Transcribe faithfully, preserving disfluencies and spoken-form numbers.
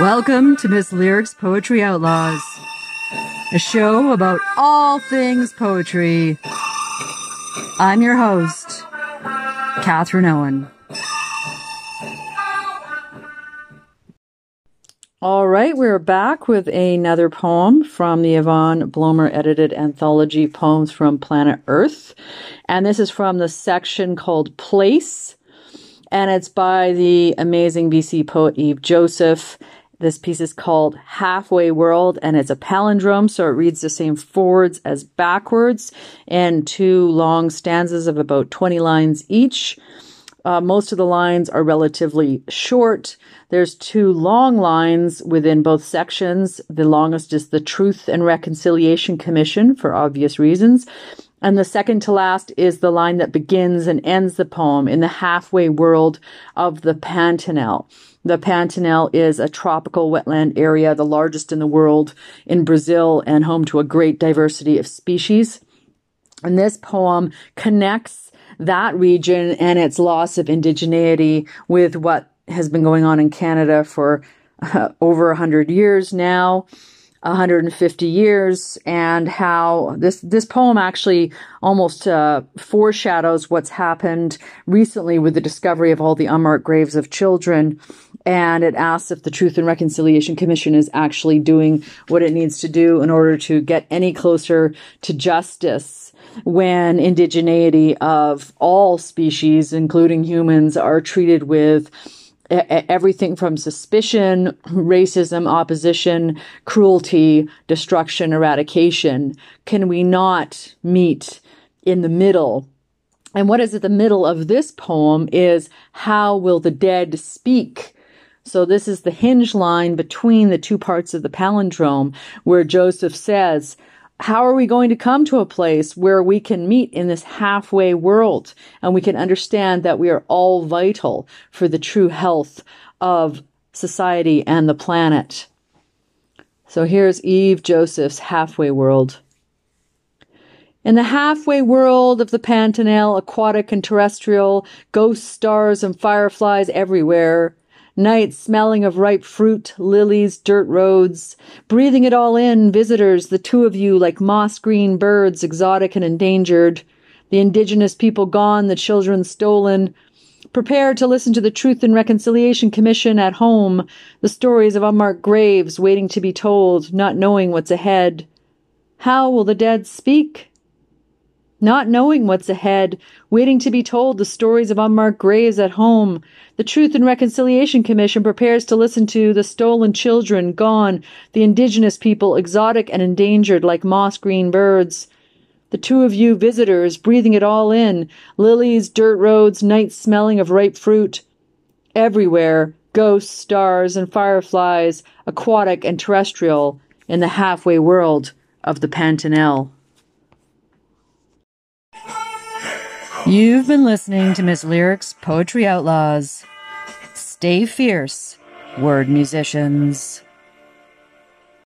Welcome to Miss Lyrics Poetry Outlaws, a show about all things poetry. I'm your host, Catherine Owen. All right, we're back with another poem from the Yvonne Blomer edited anthology, Poems from Planet Earth. And this is from the section called Place, and it's by the amazing B C poet Eve Joseph. This piece is called Halfway World, and it's a palindrome, so it reads the same forwards as backwards in two long stanzas of about twenty lines each. Uh, most of the lines are relatively short. There's two long lines within both sections. The longest is the Truth and Reconciliation Commission, for obvious reasons. And the second to last is the line that begins and ends the poem, in the halfway world of the Pantanal. The Pantanal is a tropical wetland area, the largest in the world, in Brazil, and home to a great diversity of species. And this poem connects that region and its loss of indigeneity with what has been going on in Canada for uh, over one hundred years now, one hundred fifty years, and how this this poem actually almost uh, foreshadows what's happened recently with the discovery of all the unmarked graves of children. And it asks if the Truth and Reconciliation Commission is actually doing what it needs to do in order to get any closer to justice when indigeneity of all species, including humans, are treated with everything from suspicion, racism, opposition, cruelty, destruction, eradication. Can we not meet in the middle? And what is at the middle of this poem is, how will the dead speak? So this is the hinge line between the two parts of the palindrome, where Joseph says, how are we going to come to a place where we can meet in this halfway world, and we can understand that we are all vital for the true health of society and the planet? So here's Eve Joseph's Halfway World. In the halfway world of the Pantanal, aquatic and terrestrial, ghost stars and fireflies everywhere. Nights smelling of ripe fruit, lilies, dirt roads. Breathing it all in, visitors, the two of you, like moss-green birds, exotic and endangered. The indigenous people gone, the children stolen. Prepare to listen to the Truth and Reconciliation Commission at home. The stories of unmarked graves waiting to be told, not knowing what's ahead. How will the dead speak? Not knowing what's ahead, waiting to be told the stories of unmarked graves at home. The Truth and Reconciliation Commission prepares to listen to the stolen children, gone, the indigenous people, exotic and endangered, like moss-green birds. The two of you visitors, breathing it all in, lilies, dirt roads, nights smelling of ripe fruit. Everywhere, ghosts, stars, and fireflies, aquatic and terrestrial, in the halfway world of the Pantanal. You've been listening to Miss Lyrics Poetry Outlaws. Stay fierce, word musicians.